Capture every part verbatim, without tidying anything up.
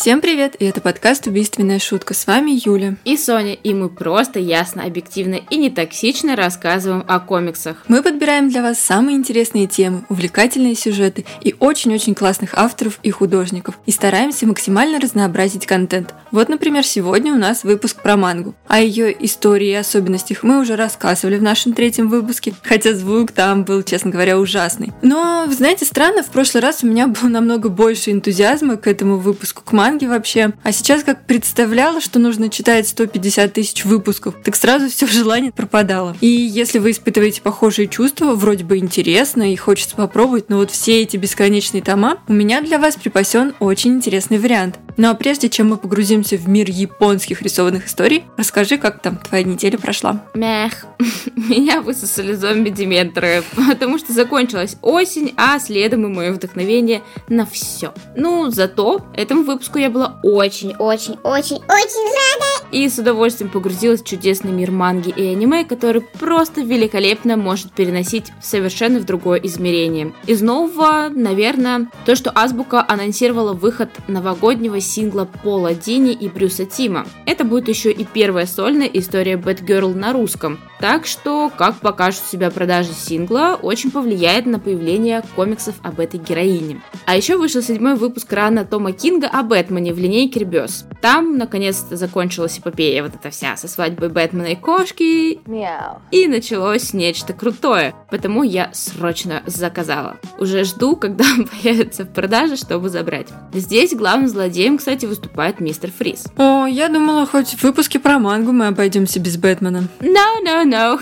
Всем привет, и это подкаст «Убийственная шутка». С вами Юля и Соня, и мы просто ясно, объективно и нетоксично рассказываем о комиксах. Мы подбираем для вас самые интересные темы, увлекательные сюжеты и очень-очень классных авторов и художников, и стараемся максимально разнообразить контент. Вот, например, сегодня у нас выпуск про мангу. О ее истории и особенностях мы уже рассказывали в нашем третьем выпуске, хотя звук там был, честно говоря, ужасный. Но, вы знаете, странно, в прошлый раз у меня было намного больше энтузиазма к этому выпуску, к манге. Вообще. А сейчас как представляла, что нужно читать сто пятьдесят тысяч выпусков, так сразу все желание пропадало. И если вы испытываете похожие чувства, вроде бы интересно и хочется попробовать, но вот все эти бесконечные тома, у меня для вас припасен очень интересный вариант. Ну а прежде чем мы погрузимся в мир японских рисованных историй, расскажи, как там твоя неделя прошла. Мех. Меня высосали зомби-дементоры, потому что закончилась осень, а следом и мое вдохновение на все. Ну, зато этому выпуску я была очень-очень-очень-очень рада и с удовольствием погрузилась в чудесный мир манги и аниме, который просто великолепно может переносить в совершенно в другое измерение. Из нового, наверное, то, что Азбука анонсировала выход новогоднего сингла Пола Дини и Брюса Тима. Это будет еще и первая сольная история Бэтгерл на русском. Так что, как покажут себя продажи сингла, очень повлияет на появление комиксов об этой героине. А еще вышел седьмой выпуск рана Тома Кинга о Бэтмене в линейке Ребёз. Там, наконец-то, закончилась эпопея вот эта вся со свадьбой Бэтмена и кошки. Мяу. И началось нечто крутое, потому я срочно заказала. Уже жду, когда он появится в продаже, чтобы забрать. Здесь главным злодеем, кстати, выступает мистер Фриз. О, я думала, хоть в выпуске про мангу мы обойдемся без Бэтмена. No, no, no.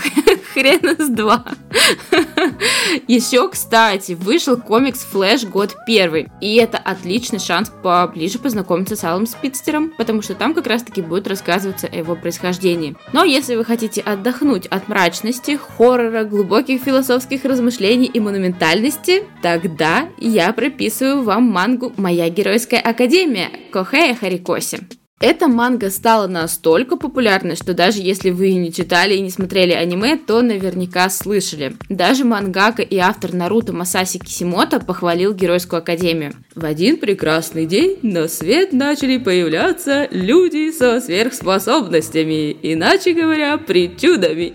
Хрена с два. Еще, кстати, вышел комикс «Флэш. Год первый». И это отличный шанс поближе познакомиться с Алым Спидстером, потому что там как раз-таки будет рассказываться о его происхождении. Но если вы хотите отдохнуть от мрачности, хоррора, глубоких философских размышлений и монументальности, тогда я прописываю вам мангу «Моя геройская академия» Кохэя Хорикоси. Эта манга стала настолько популярной, что даже если вы не читали и не смотрели аниме, то наверняка слышали. Даже мангака и автор Наруто Масаси Кисимото похвалил Геройскую Академию. В один прекрасный день на свет начали появляться люди со сверхспособностями, иначе говоря, причудами.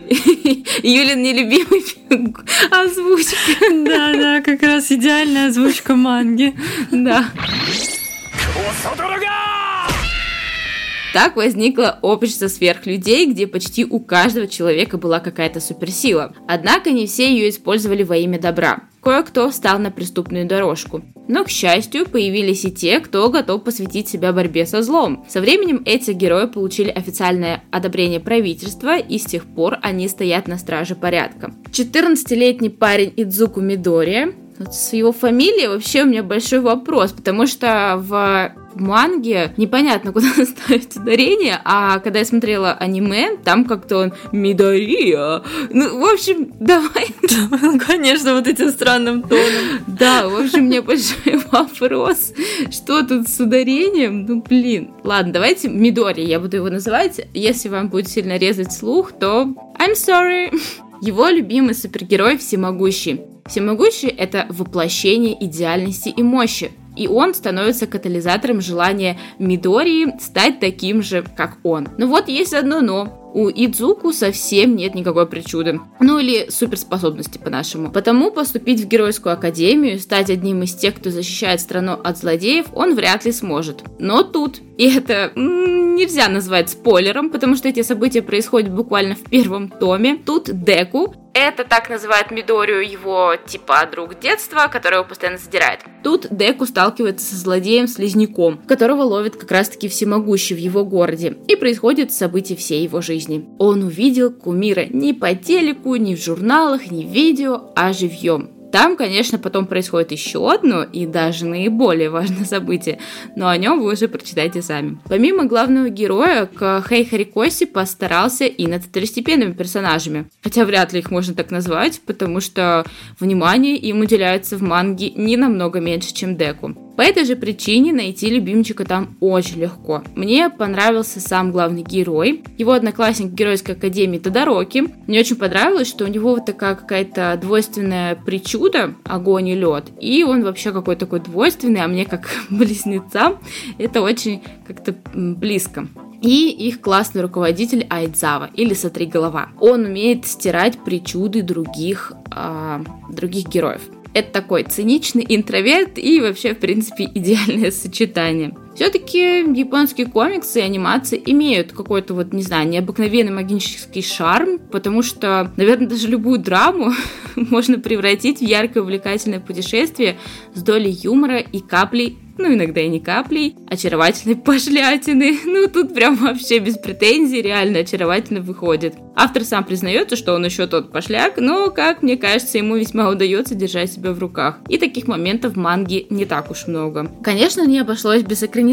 Юлин нелюбимый озвучка. Да-да, как раз идеальная озвучка манги. Да. Так возникло общество сверхлюдей, где почти у каждого человека была какая-то суперсила. Однако не все ее использовали во имя добра. Кое-кто встал на преступную дорожку. Но, к счастью, появились и те, кто готов посвятить себя борьбе со злом. Со временем эти герои получили официальное одобрение правительства, и с тех пор они стоят на страже порядка. четырнадцатилетний парень Идзуку Мидория. С его фамилией вообще у меня большой вопрос, потому что в манге непонятно, куда ставить ударение, а когда я смотрела аниме, там как-то он Мидория. Ну, в общем, давай... Да, конечно, вот этим странным тоном. Да, в общем, у меня большой вопрос, что тут с ударением? Ну, блин. Ладно, давайте Мидория, я буду его называть. Если вам будет сильно резать слух, то I'm sorry. Его любимый супергерой Всемогущий. Всемогущий – это воплощение идеальности и мощи, и он становится катализатором желания Мидории стать таким же, как он. Ну вот есть одно «но». У Идзуку совсем нет никакой причуды. Ну или суперспособности по-нашему. Потому поступить в Геройскую Академию, стать одним из тех, кто защищает страну от злодеев, он вряд ли сможет. Но тут, и это м-м, нельзя назвать спойлером, потому что эти события происходят буквально в первом томе, тут Деку, это так называют Мидорию, его типа друг детства, который его постоянно задирает. Тут Деку сталкивается со злодеем-слизняком, которого ловит как раз-таки всемогущий в его городе, и происходят события всей его жизни. Он увидел кумира не по телеку, не в журналах, не в видео, а живьем. Там, конечно, потом происходит еще одно и даже наиболее важное событие, но о нем вы уже прочитайте сами. Помимо главного героя, Кохэя Хорикоси постарался и над второстепенными персонажами, хотя вряд ли их можно так назвать, потому что внимание им уделяется в манге не намного меньше, чем Деку. По этой же причине найти любимчика там очень легко. Мне понравился сам главный герой, его одноклассник Геройской академии Тодороки. Мне очень понравилось, что у него вот такая какая-то двойственная причуда, огонь и лед, и он вообще какой-то такой двойственный, а мне как близнецам это очень как-то близко. И их классный руководитель Айдзава, или Сотри голова. Он умеет стирать причуды других, э, других героев. Это такой циничный интроверт и вообще, в принципе, идеальное сочетание. Все-таки японские комиксы и анимации имеют какой-то, вот, не знаю, необыкновенный магический шарм, потому что, наверное, даже любую драму можно превратить в яркое увлекательное путешествие с долей юмора и каплей, ну, иногда и не каплей, очаровательной пошлятины. Ну, тут прям вообще без претензий, реально очаровательно выходит. Автор сам признается, что он еще тот пошляк, но, как мне кажется, ему весьма удается держать себя в руках. И таких моментов в манге не так уж много. Конечно, не обошлось без экранизации.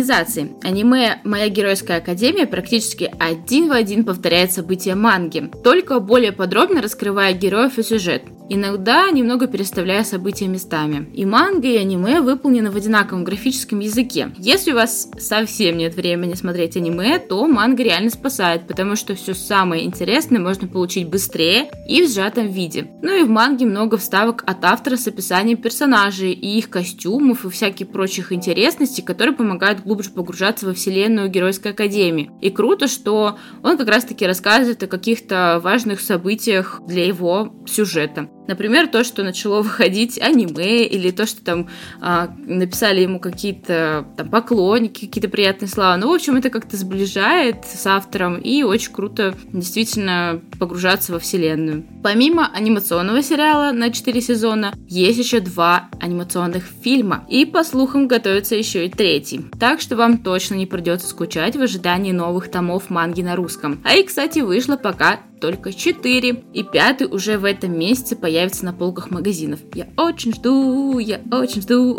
Аниме «Моя геройская академия» практически один в один повторяет события манги, только более подробно раскрывая героев и сюжет, иногда немного переставляя события местами. И манга, и аниме выполнены в одинаковом графическом языке. Если у вас совсем нет времени смотреть аниме, то манга реально спасает, потому что все самое интересное можно получить быстрее и в сжатом виде. Ну и в манге много вставок от автора с описанием персонажей и их костюмов и всяких прочих интересностей, которые помогают глубже погружаться во вселенную Геройской академии. И круто, что он как раз таки рассказывает о каких-то важных событиях для его сюжета. Например, то, что начало выходить аниме, или то, что там а, написали ему какие-то там поклонники, какие-то приятные слова. Ну, в общем, это как-то сближает с автором, и очень круто действительно погружаться во вселенную. Помимо анимационного сериала на четыре сезона, есть еще два анимационных фильма. И, по слухам, готовится еще и третий. Так что вам точно не придется скучать в ожидании новых томов манги на русском. А и, кстати, вышло пока только четыре, и пятый уже в этом месяце появится на полках магазинов. Я очень жду, я очень жду,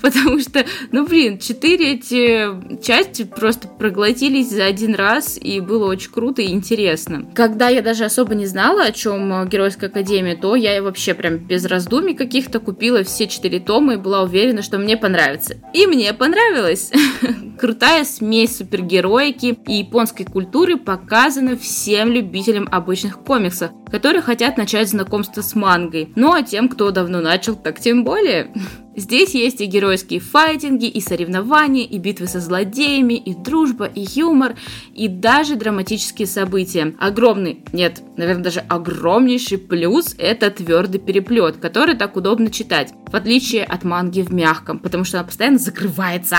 потому что, ну блин, четыре эти части просто проглотились за один раз, и было очень круто и интересно. Когда я даже особо не знала, о чем Геройская академия, то я вообще прям без раздумий каких-то купила все четыре тома и была уверена, что мне понравится. И мне понравилось! Крутая смесь супергероики и японской культуры показана всем любителям обычных комиксов, которые хотят начать знакомство с мангой. Ну а тем, кто давно начал, так тем более. Здесь есть и геройские файтинги, и соревнования, и битвы со злодеями, и дружба, и юмор, и даже драматические события. Огромный, нет, наверное, даже огромнейший плюс – это твердый переплет, который так удобно читать, в отличие от манги в мягком, потому что она постоянно закрывается,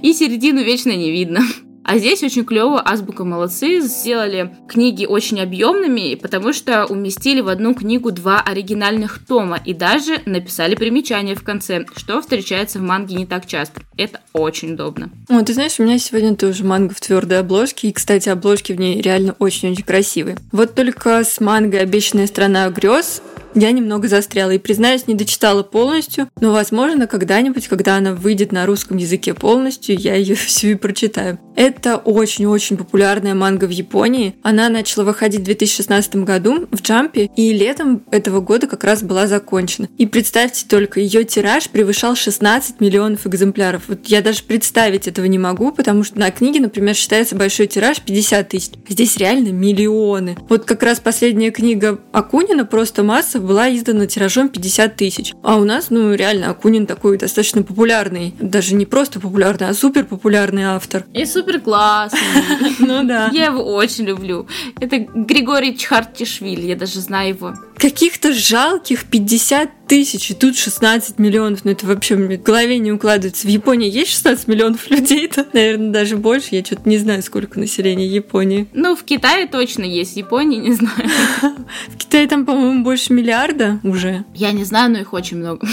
и середину вечно не видно. А здесь очень клево, Азбука молодцы, сделали книги очень объемными, потому что уместили в одну книгу два оригинальных тома и даже написали примечание в конце, что встречается в манге не так часто. Это очень удобно. О, ты знаешь, у меня сегодня тоже манга в твердой обложке, и, кстати, обложки в ней реально очень-очень красивые. Вот только с мангой «Обещанная страна грез» я немного застряла и, признаюсь, не дочитала полностью, но, возможно, когда-нибудь, когда она выйдет на русском языке полностью, я ее всю и прочитаю. Это очень-очень популярная манга в Японии. Она начала выходить в две тысячи шестнадцатом году в Джампе, и летом этого года как раз была закончена. И представьте только, ее тираж превышал шестнадцать миллионов экземпляров. Вот я даже представить этого не могу, потому что на книге, например, считается большой тираж пятьдесят тысяч. Здесь реально миллионы. Вот как раз последняя книга Акунина «Просто масса» была издана тиражом пятьдесят тысяч. А у нас, ну, реально, Акунин такой достаточно популярный, даже не просто популярный, а супер популярный автор. И супер классный. Ну да. Я его очень люблю. Это Григорий Чхартишвили, я даже знаю его. Каких-то жалких пятьдесят тысяч, и тут шестнадцать миллионов. Ну, это вообще в голове не укладывается. В Японии есть шестнадцать миллионов людей-то? Наверное, даже больше. Я что-то не знаю, сколько населения Японии. Ну, в Китае точно есть, в Японии не знаю. В Китае там, по-моему, больше миллиарда уже. Я не знаю, но их очень много.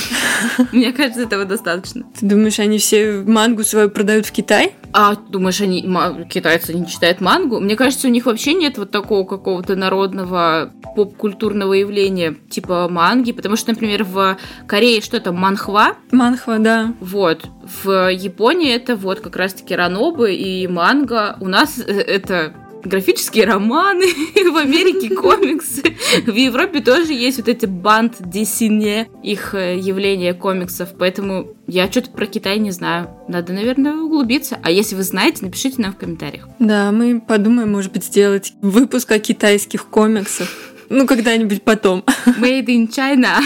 Мне кажется, этого достаточно. Ты думаешь, они все мангу свою продают в Китай? А, думаешь, они китайцы не читают мангу? Мне кажется, у них вообще нет вот такого какого-то народного поп-культурного явления, типа манги, потому что, например, в Корее что-то манхва. Манхва, да. Вот. В Японии это вот как раз-таки ранобы и манга. У нас это графические романы, в Америке комиксы. В Европе тоже есть вот эти банд-десине, их явление комиксов, поэтому я что-то про Китай не знаю. Надо, наверное, углубиться. А если вы знаете, напишите нам в комментариях. Да, мы подумаем, может быть, сделать выпуск о китайских комиксах. Ну, когда-нибудь потом. Made in China.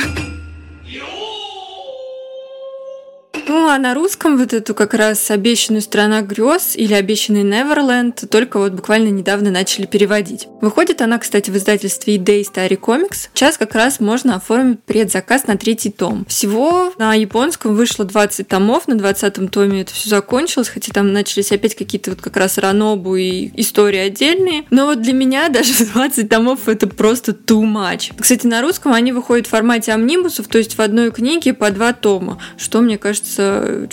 Ну, а на русском вот эту как раз «Обещанную страна грез» или «Обещанный Неверленд» только вот буквально недавно начали переводить. Выходит она, кстати, в издательстве «Идей Истари Комикс». Сейчас как раз можно оформить предзаказ на третий том. Всего на японском вышло двадцать томов, на двадцатом томе это все закончилось, хотя там начались опять какие-то вот как раз ранобу и истории отдельные. Но вот для меня даже двадцать томов это просто too much. Кстати, на русском они выходят в формате амнибусов, то есть в одной книге по два тома, что, мне кажется,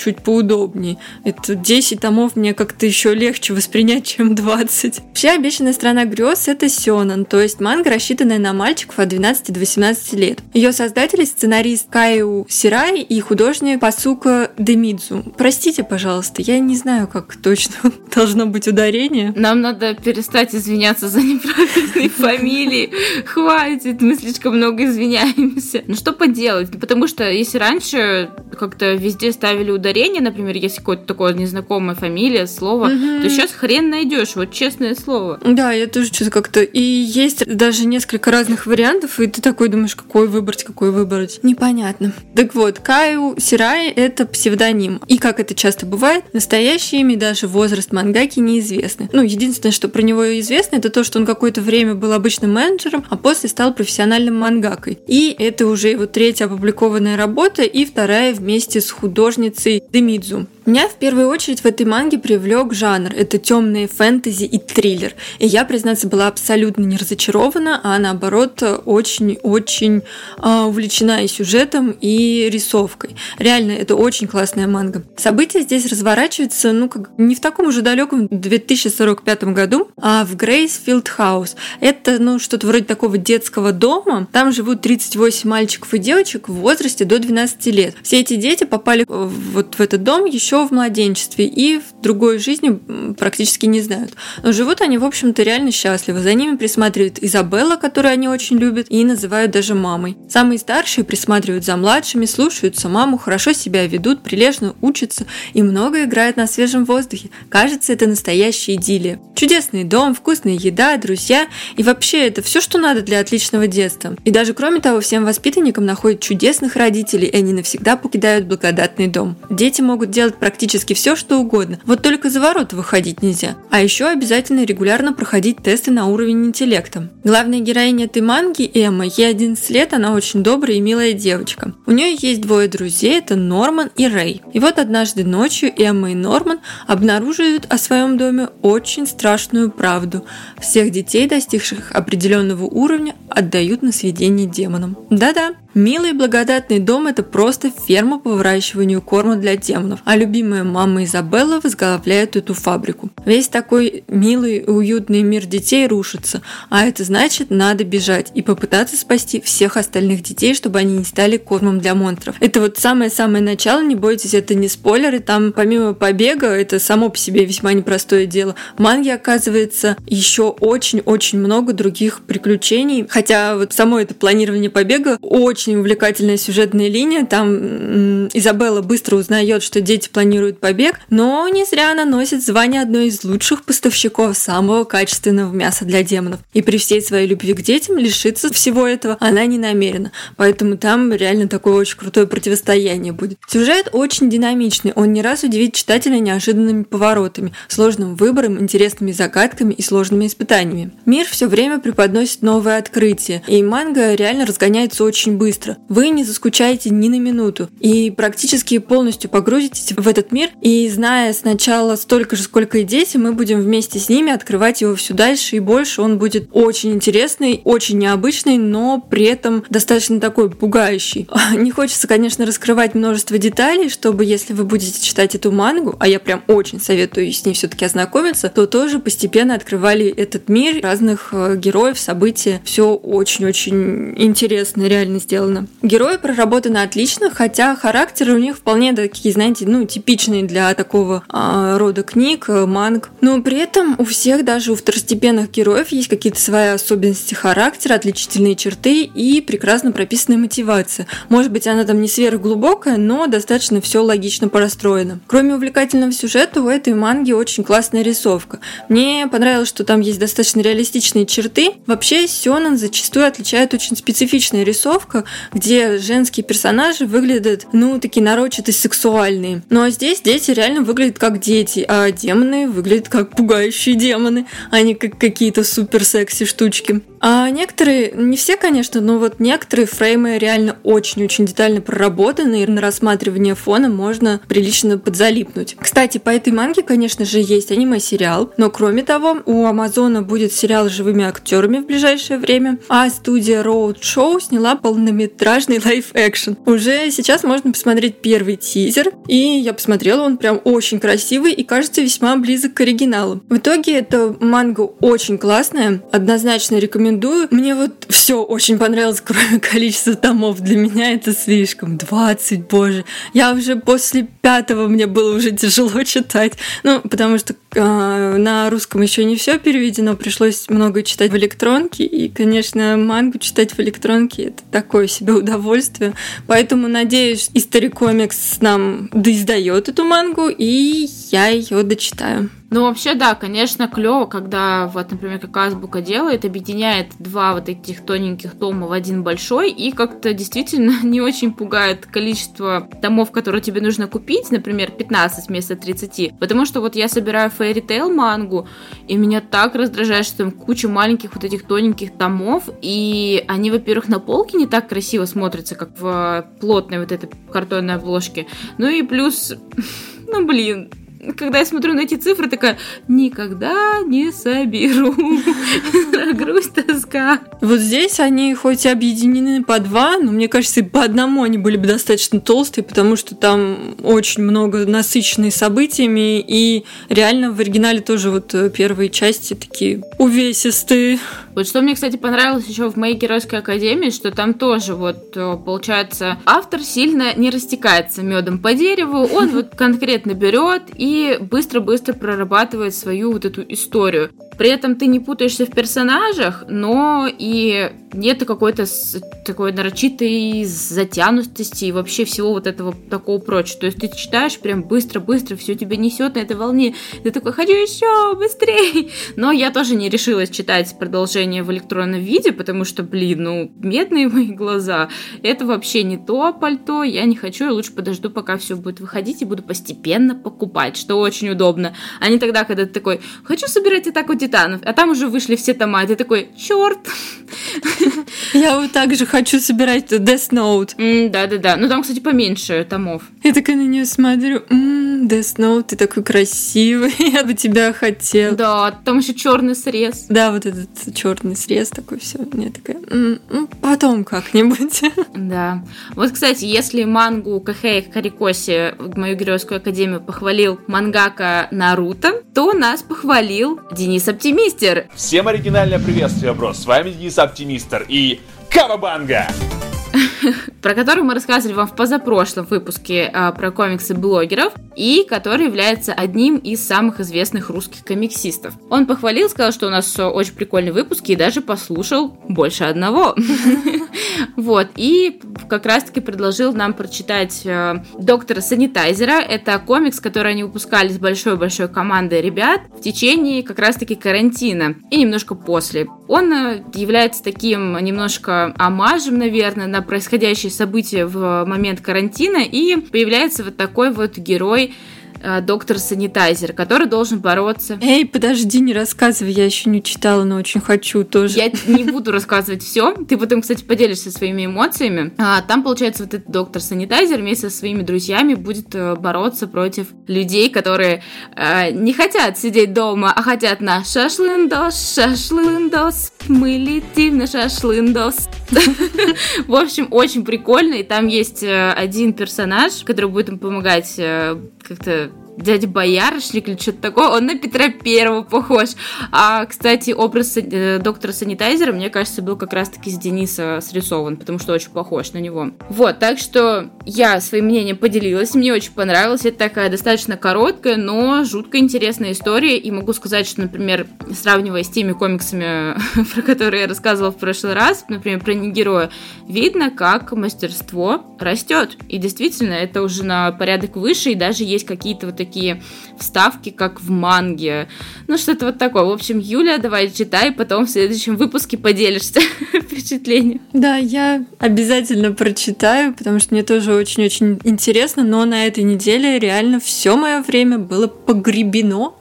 чуть поудобнее. Это десять томов мне как-то еще легче воспринять, чем двадцать. Вообще, «Обещанная страна грез» — это сёнэн, то есть манга, рассчитанная на мальчиков от двенадцати до восемнадцати лет. Ее создатели — сценарист Каю Сираи и художник Пасука Демидзу. Простите, пожалуйста, я не знаю, как точно должно быть ударение. Нам надо перестать извиняться за неправильные фамилии. Хватит, мы слишком много извиняемся. Ну что поделать? Потому что если раньше как-то везде ставили ударение, например, если какое-то такое незнакомая фамилия, слово, mm-hmm. то сейчас хрен найдешь, вот честное слово. Да, я тоже что-то как-то... И есть даже несколько разных вариантов, и ты такой думаешь, какой выбрать, какой выбрать. Непонятно. Так вот, Каю Сираи — это псевдоним. И, как это часто бывает, настоящее имя и даже возраст мангаки неизвестны. Ну, единственное, что про него известно, это то, что он какое-то время был обычным менеджером, а после стал профессиональным мангакой. И это уже его третья опубликованная работа и вторая вместе с художником художницей Демидзу. Меня в первую очередь в этой манге привлек жанр. Это темные фэнтези и триллер. И я, признаться, была абсолютно не разочарована, а наоборот очень-очень э, увлечена и сюжетом, и рисовкой. Реально, это очень классная манга. События здесь разворачиваются, ну, как не в таком уже далеком две тысячи сорок пятом году, а в Грейсфилд Хаус. Это, ну, что-то вроде такого детского дома. Там живут тридцать восемь мальчиков и девочек в возрасте до двенадцати лет. Все эти дети попали вот в этот дом еще в младенчестве и в другой жизни практически не знают. Но живут они, в общем-то, реально счастливо. За ними присматривает Изабелла, которую они очень любят и называют даже мамой. Самые старшие присматривают за младшими, слушаются маму, хорошо себя ведут, прилежно учатся и много играют на свежем воздухе. Кажется, это настоящая идиллия. Чудесный дом, вкусная еда, друзья и вообще это все, что надо для отличного детства. И даже кроме того, всем воспитанникам находят чудесных родителей, и они навсегда покидают благодатный дом. Дети могут делать практически все, что угодно. Вот только за ворота выходить нельзя. А еще обязательно регулярно проходить тесты на уровень интеллекта. Главная героиня этой манги, Эмма, ей одиннадцать лет, она очень добрая и милая девочка. У нее есть двое друзей, это Норман и Рэй. И вот однажды ночью Эмма и Норман обнаруживают о своем доме очень страшную правду. Всех детей, достигших определенного уровня, отдают на съедение демонам. Да-да. Милый благодатный дом – это просто ферма по выращиванию корма для демонов, а любимая мама Изабелла возглавляет эту фабрику. Весь такой милый и уютный мир детей рушится, а это значит, надо бежать и попытаться спасти всех остальных детей, чтобы они не стали кормом для монстров. Это вот самое-самое начало, не бойтесь, это не спойлеры, там помимо побега, это само по себе весьма непростое дело, в манге оказывается еще очень-очень много других приключений, хотя вот само это планирование побега очень Очень увлекательная сюжетная линия. Там м-м, Изабелла быстро узнает, что дети планируют побег, но не зря она носит звание одной из лучших поставщиков самого качественного мяса для демонов. И при всей своей любви к детям лишиться всего этого она не намерена. Поэтому там реально такое очень крутое противостояние будет. Сюжет очень динамичный. Он не раз удивит читателя неожиданными поворотами, сложным выбором, интересными загадками и сложными испытаниями. Мир все время преподносит новые открытия, и манга реально разгоняется очень быстро. Вы не заскучаете ни на минуту и практически полностью погрузитесь в этот мир. И зная сначала столько же, сколько и дети, мы будем вместе с ними открывать его все дальше и больше. Он будет очень интересный, очень необычный, но при этом достаточно такой пугающий. Не хочется, конечно, раскрывать множество деталей, чтобы если вы будете читать эту мангу, а я прям очень советую с ней все-таки ознакомиться, то тоже постепенно открывали этот мир разных героев, событий. Все очень-очень интересно, реально сделано. сделано. Герои проработаны отлично, хотя характеры у них вполне такие, знаете, ну, типичные для такого э, рода книг, манг. Но при этом у всех, даже у второстепенных героев, есть какие-то свои особенности характера, отличительные черты и прекрасно прописанная мотивация. Может быть, она там не сверхглубокая, но достаточно все логично простроено. Кроме увлекательного сюжета, у этой манги очень классная рисовка. Мне понравилось, что там есть достаточно реалистичные черты. Вообще, сёнэн зачастую отличает очень специфичная рисовка, где женские персонажи выглядят, ну, такие нарочитые, сексуальные. Но здесь дети реально выглядят как дети, а демоны выглядят как пугающие демоны, а не как какие-то суперсекси штучки. А некоторые, не все, конечно, но вот некоторые фреймы реально очень-очень детально проработаны, и на рассматривание фона можно прилично подзалипнуть. Кстати, по этой манге, конечно же, есть аниме-сериал, но кроме того, у Амазона будет сериал с живыми актерами в ближайшее время, а студия Road Show сняла полнометражный лайф-экшен. Уже сейчас можно посмотреть первый тизер, и я посмотрела, он прям очень красивый и, кажется, весьма близок к оригиналу. В итоге эта манга очень классная, однозначно рекомендую. Мне вот все очень понравилось, кроме количества томов. Для меня это слишком. двадцать, боже. Я уже после пятого, мне было уже тяжело читать. Ну, потому что э, на русском еще не все переведено. Пришлось много читать в электронке. И, конечно, мангу читать в электронке — это такое себе удовольствие. Поэтому, надеюсь, Истари Комикс нам доиздает эту мангу, и я ее дочитаю. Ну, вообще, да, конечно, клево, когда, вот, например, как Азбука делает, объединяет два вот этих тоненьких тома в один большой, и как-то действительно не очень пугает количество томов, которые тебе нужно купить, например, пятнадцать вместо тридцати, потому что вот я собираю Fairy Tail мангу, и меня так раздражает, что там куча маленьких вот этих тоненьких томов, и они, во-первых, на полке не так красиво смотрятся, как в плотной вот этой картонной обложке, ну и плюс, ну, блин, когда я смотрю на эти цифры, такая: никогда не соберу. Грусть, тоска. Вот здесь они хоть и объединены по два, но мне кажется, и по одному они были бы достаточно толстые, потому что там очень много насыщенные событиями, и реально в оригинале тоже вот первые части такие увесистые. Вот что мне, кстати, понравилось еще в «Моей геройской академии», что там тоже вот получается автор сильно не растекается медом по дереву, он вот конкретно берет и и быстро-быстро прорабатывает свою вот эту историю. При этом ты не путаешься в персонажах, но и нет какой-то такой нарочитой затянутости и вообще всего вот этого такого прочего. То есть ты читаешь прям быстро-быстро, все тебя несет на этой волне. Ты такой: хочу еще, быстрее! Но я тоже не решилась читать продолжение в электронном виде, потому что, блин, ну, медные мои глаза. Это вообще не то пальто, я не хочу, я лучше подожду, пока все будет выходить, и буду постепенно покупать, что очень удобно. А не тогда, когда ты такой: хочу собирать «Атаку титанов», а там уже вышли все тома, ты такой: черт! Я вот так же хочу собирать Death Note. Mm, да-да-да. Ну, там, кстати, поменьше томов. Я такая на нее смотрю: М, Death Note, ты такой красивый, я бы тебя хотел. Да, там еще черный срез. Да, вот этот черный срез такой, все. Я такая: М, потом как-нибудь. Да. Вот, кстати, если мангу Кохэя Хорикоси, «Мою геройскую академию», похвалил мангака Наруто, то нас похвалил Денис Оптимистер. Всем оригинальное приветствие, брос. С вами Денис Оптимистер и Кавабанга, про который мы рассказывали вам в позапрошлом выпуске а, про комиксы блогеров, и который является одним из самых известных русских комиксистов. Он похвалил, сказал, что у нас очень прикольные выпуски, и даже послушал больше одного. Вот, и как раз-таки предложил нам прочитать «Доктора Санитайзера». Это комикс, который они выпускали с большой-большой командой ребят в течение как раз-таки карантина и немножко после. Он является таким немножко омажем, наверное, на происходящие события в момент карантина, и появляется вот такой вот герой Доктор Санитайзер, который должен бороться. Эй, подожди, не рассказывай, я еще не читала, но очень хочу тоже. Я не буду рассказывать все. Ты потом, кстати, поделишься своими эмоциями. А, там, получается, вот этот Доктор Санитайзер вместе со своими друзьями будет бороться против людей, которые а, не хотят сидеть дома, а хотят на шашлындос, шашлындос. Мы летим на шашлындос. В общем, очень прикольно. И там есть один персонаж, который будет им помогать как-то дядя Боярышник или что-то такое, он на Петра Первого похож. А, кстати, образ доктора Санитайзера, мне кажется, был как раз-таки с Дениса срисован, потому что очень похож на него. Вот, так что я своим мнением поделилась, мне очень понравилось. Это такая достаточно короткая, но жутко интересная история, и могу сказать, что, например, сравнивая с теми комиксами, про которые я рассказывала в прошлый раз, например, про Нигероя, видно, как мастерство растет. И действительно, это уже на порядок выше, и даже есть какие-то вот такие вставки, как в манге. Ну, что-то вот такое. В общем, Юля, давай читай, потом в следующем выпуске поделишься впечатлением. Да, я обязательно прочитаю, потому что мне тоже очень-очень интересно, но на этой неделе реально все мое время было погребено.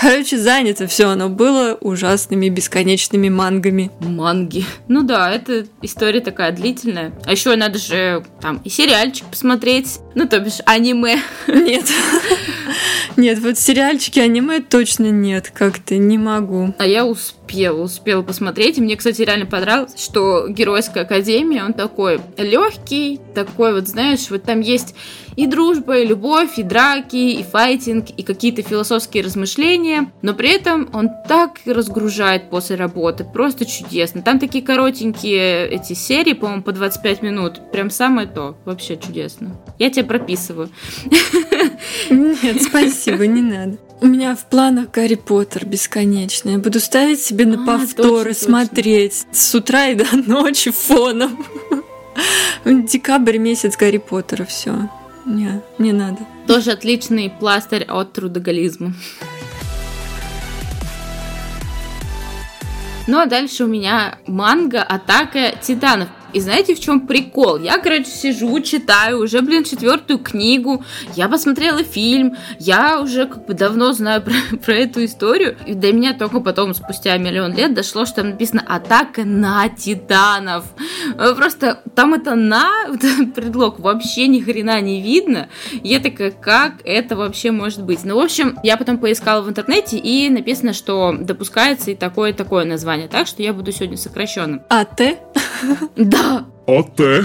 Короче, занято все оно было ужасными бесконечными мангами. Манги. Ну да, это история такая длительная. А еще надо же там и сериальчик посмотреть. Ну, то бишь, аниме. Нет. Нет, вот сериальчики, аниме точно нет. Как-то не могу. А я успела, успела посмотреть. И мне, кстати, реально понравилось, что Геройская академия, он такой легкий, такой вот, знаешь, вот там есть и дружба, и любовь, и драки, и файтинг, и какие-то философские размышления, но при этом он так разгружает после работы, просто чудесно. Там такие коротенькие эти серии, по-моему, по двадцать пять минут, прям самое то, вообще чудесно. Я тебя прописываю. Нет, спасибо, не надо. У меня в планах Гарри Поттер бесконечно. Я буду ставить себе на повторы, смотреть с утра и до ночи фоном. Декабрь месяц Гарри Поттера, все. Не, не надо. Тоже отличный пластырь от трудоголизма. Ну а дальше у меня манга «Атака титанов». И знаете, в чем прикол? Я, короче, сижу, читаю уже, блин, четвертую книгу, я посмотрела фильм, я уже как бы давно знаю про, про эту историю, и до меня только потом, спустя миллион лет, дошло, что там написано «Атака на титанов». Просто там это «на», предлог, вообще ни хрена не видно. Я такая, как это вообще может быть? Ну, в общем, я потом поискала в интернете, и написано, что допускается и такое-такое название, так что я буду сегодня сокращенным. А ты? Да. А ты?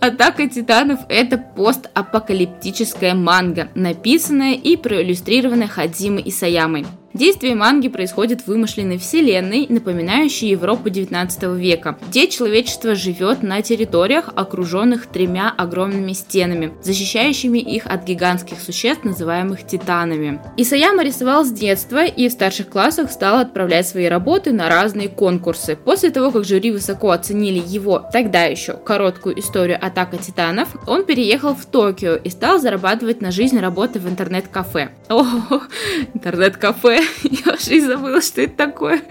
«Атака титанов» — это постапокалиптическая манга, написанная и проиллюстрированная Хадзимэ Исаямой. Действие манги происходит в вымышленной вселенной, напоминающей Европу девятнадцатого века, где человечество живет на территориях, окруженных тремя огромными стенами, защищающими их от гигантских существ, называемых титанами. Исаяма рисовал с детства и в старших классах стал отправлять свои работы на разные конкурсы. После того, как жюри высоко оценили его тогда еще короткую историю «Атака титанов», он переехал в Токио и стал зарабатывать на жизнь работой в интернет-кафе. О, интернет-кафе! Я уже и забыла, что это такое.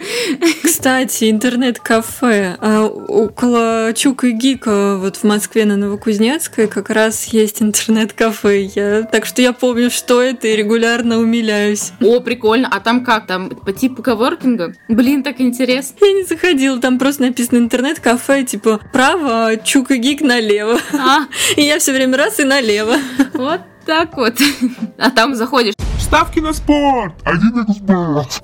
Кстати, интернет-кафе. А около Чука и Гика, вот в Москве на Новокузнецкой, как раз есть интернет-кафе. Я... Так что я помню, что это, и регулярно умиляюсь. О, прикольно. А там как? Там по типу коворкинга? Блин, так интересно. Я не заходила. Там просто написано интернет-кафе, типа право, а Чука и Гик налево. А. И я все время раз и налево. Вот так вот. А там заходишь. Ставки на спорт! Один на спорт!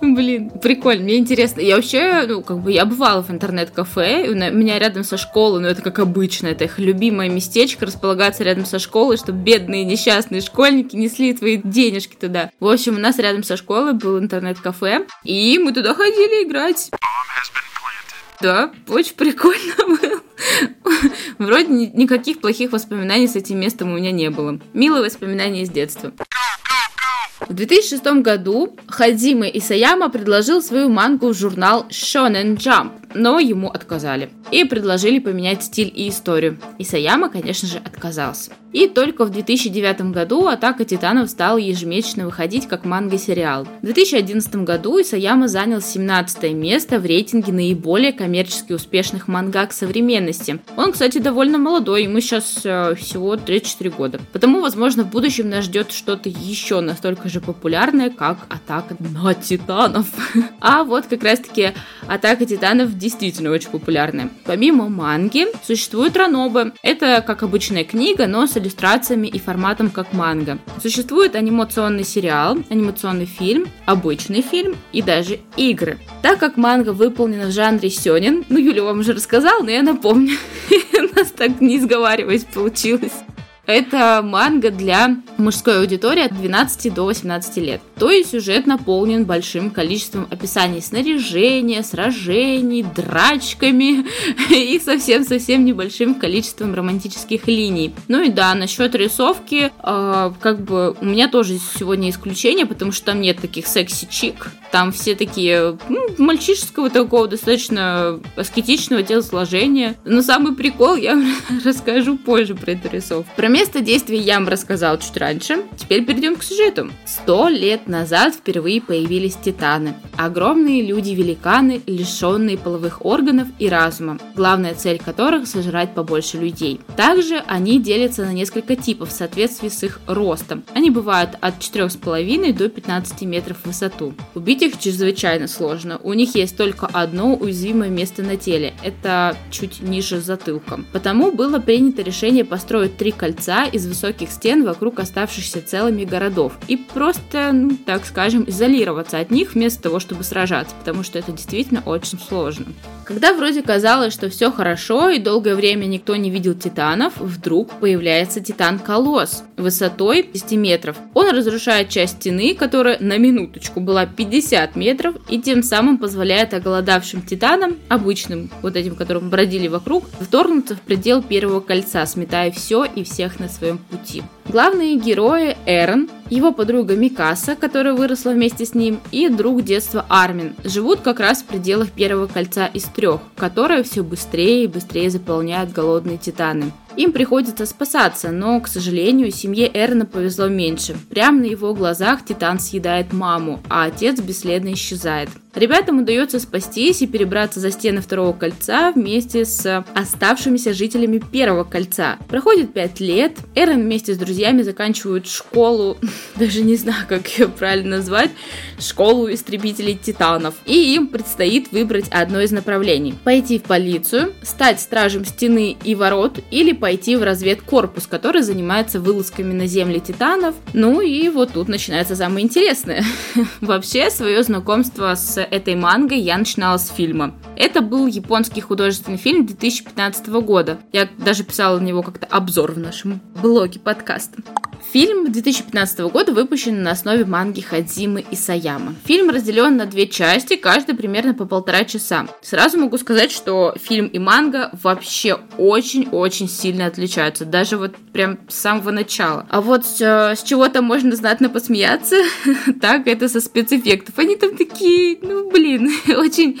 Блин, прикольно, мне интересно. Я вообще, ну, как бы, я бывала в интернет-кафе, у меня рядом со школой, ну, это как обычно, это их любимое местечко, располагаться рядом со школой, чтобы бедные несчастные школьники несли твои денежки туда. В общем, у нас рядом со школой был интернет-кафе, и мы туда ходили играть. Да, очень прикольно было. Вроде никаких плохих воспоминаний с этим местом у меня не было. Милые воспоминания из детства. В две тысячи шестом году Хадзимэ Исаяма предложил свою мангу в журнал Shonen Jump, но ему отказали. И предложили поменять стиль и историю. Исаяма, конечно же, отказался. И только в две тысячи девятом году «Атака титанов» стала ежемесячно выходить как манга-сериал. В две тысячи одиннадцатом году Исаяма занял семнадцатое место в рейтинге наиболее коммерчески успешных мангак современности. Он, кстати, довольно молодой, ему сейчас всего тридцать четыре года. Потому, возможно, в будущем нас ждет что-то еще настолько же популярное, как «Атака на титанов». А вот как раз-таки «Атака титанов» действительно очень популярная. Помимо манги, существует ранобэ. Это, как обычная книга, но с иллюстрациями и форматом как манга. Существует анимационный сериал, анимационный фильм, обычный фильм и даже игры. Так как манга выполнена в жанре сёнэн, ну, Юля вам уже рассказала, но я напомню, у нас так не сговариваясь получилось. Это манга для мужской аудитории от двенадцати до восемнадцати лет. То есть сюжет наполнен большим количеством описаний снаряжения, сражений, драчками и совсем-совсем небольшим количеством романтических линий. Ну и да, насчет рисовки, э, как бы у меня тоже сегодня исключение, потому что там нет таких секси-чик. Там все такие ну, мальчишеского такого достаточно аскетичного телосложения. Но самый прикол я вам расскажу позже про эту рисовку. Про место действия я вам рассказала чуть раньше. Теперь перейдем к сюжету. Сто лет назад впервые появились титаны. Огромные люди-великаны, лишенные половых органов и разума, главная цель которых – сожрать побольше людей. Также они делятся на несколько типов в соответствии с их ростом. Они бывают от четырех с половиной до пятнадцати метров в высоту. Убить их чрезвычайно сложно. У них есть только одно уязвимое место на теле – это чуть ниже затылка. Потому было принято решение построить три кольца из высоких стен вокруг оставшихся целыми городов и просто, ну, так скажем, изолироваться от них вместо того, чтобы сражаться, потому что это действительно очень сложно. Когда вроде казалось, что все хорошо и долгое время никто не видел титанов, вдруг появляется титан-колосс высотой пятьдесят метров. Он разрушает часть стены, которая на минуточку была пятьдесят метров, и тем самым позволяет оголодавшим титанам, обычным, вот этим, которым бродили вокруг, вторгнуться в предел первого кольца, сметая все и всех на своем пути. Главные герои Эрн, его подруга Микаса, которая выросла вместе с ним, и друг детства Армин живут как раз в пределах первого кольца из трех, которые все быстрее и быстрее заполняют голодные титаны. Им приходится спасаться, но, к сожалению, семье Эрна повезло меньше. Прямо на его глазах титан съедает маму, а отец бесследно исчезает. Ребятам удается спастись и перебраться за стены второго кольца вместе с оставшимися жителями первого кольца. Проходит пять лет, Эрен вместе с друзьями заканчивают школу, даже не знаю, как ее правильно назвать, школу истребителей титанов. И им предстоит выбрать одно из направлений. Пойти в полицию, стать стражем стены и ворот или по пойти в разведкорпус, который занимается вылазками на земли титанов. Ну и вот тут начинается самое интересное. Вообще, свое знакомство с этой мангой я начинала с фильма. Это был японский художественный фильм две тысячи пятнадцатого года. Я даже писала на него как-то обзор в нашем блоге подкаста. Фильм две тысячи пятнадцатого года выпущен на основе манги Хадзимэ Исаяма. Фильм разделен на две части, каждая примерно по полтора часа. Сразу могу сказать, что фильм и манга вообще очень-очень сильно отличаются, даже вот прям с самого начала. А вот с чего-то можно знатно посмеяться, так это со спецэффектов. Они там такие, ну блин, очень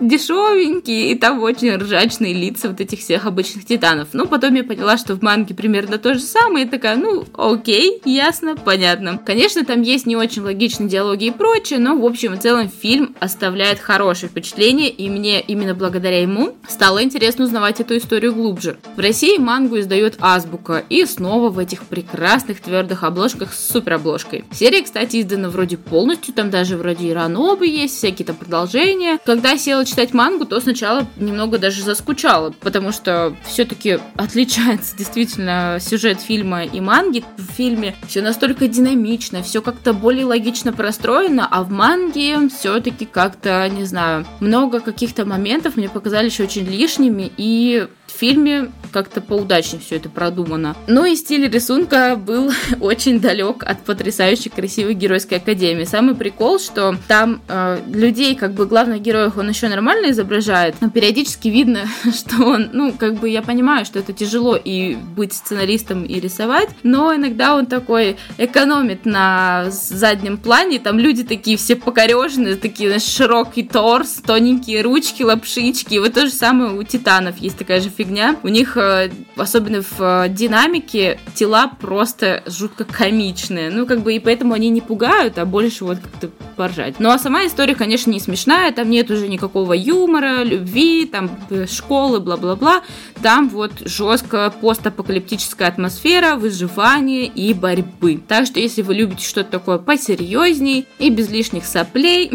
дешевенькие, и там очень ржачные лица вот этих всех обычных титанов. Но потом я поняла, что в манге примерно то же самое, и такая, ну, окей, ясно, понятно. Конечно, там есть не очень логичные диалоги и прочее, но в общем и целом фильм оставляет хорошее впечатление, и мне именно благодаря ему стало интересно узнавать эту историю глубже. В России мангу издает Азбука, и снова в этих прекрасных твердых обложках с суперобложкой. Серия, кстати, издана вроде полностью, там даже вроде и ранобы есть, всякие там продолжения. Когда села читать мангу, то сначала немного даже заскучала, потому что все-таки отличается действительно сюжет фильма и манги. В фильме все настолько динамично, все как-то более логично простроено, а в манге все-таки как-то, не знаю, много каких-то моментов мне показались очень лишними, и в фильме как-то поудачнее все это продумано. Ну и стиль рисунка был очень далек от потрясающей красивой геройской академии. Самый прикол, что там э, людей, как бы главных героев он еще нормально изображает, но периодически видно, что он, ну как бы я понимаю, что это тяжело и быть сценаристом и рисовать, но иногда он такой экономит на заднем плане, там люди такие все покореженные, такие, знаешь, широкий торс, тоненькие ручки, лапшички, и вот то же самое у титанов есть такая же фигня, у них особенно в динамике тела просто жутко комичные. Ну, как бы, и поэтому они не пугают, а больше вот как-то поржать. Ну, а сама история, конечно, не смешная. Там нет уже никакого юмора, любви, там школы, бла-бла-бла. Там вот жестко постапокалиптическая атмосфера, выживание и борьбы. Так что, если вы любите что-то такое посерьезней и без лишних соплей,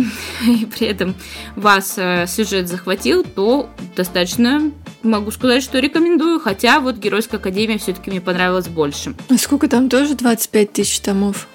и при этом вас сюжет захватил, то достаточно могу сказать, что рекомендую, хотя вот Геройская академия все-таки мне понравилась больше. А сколько там тоже? двадцать пять тысяч томов?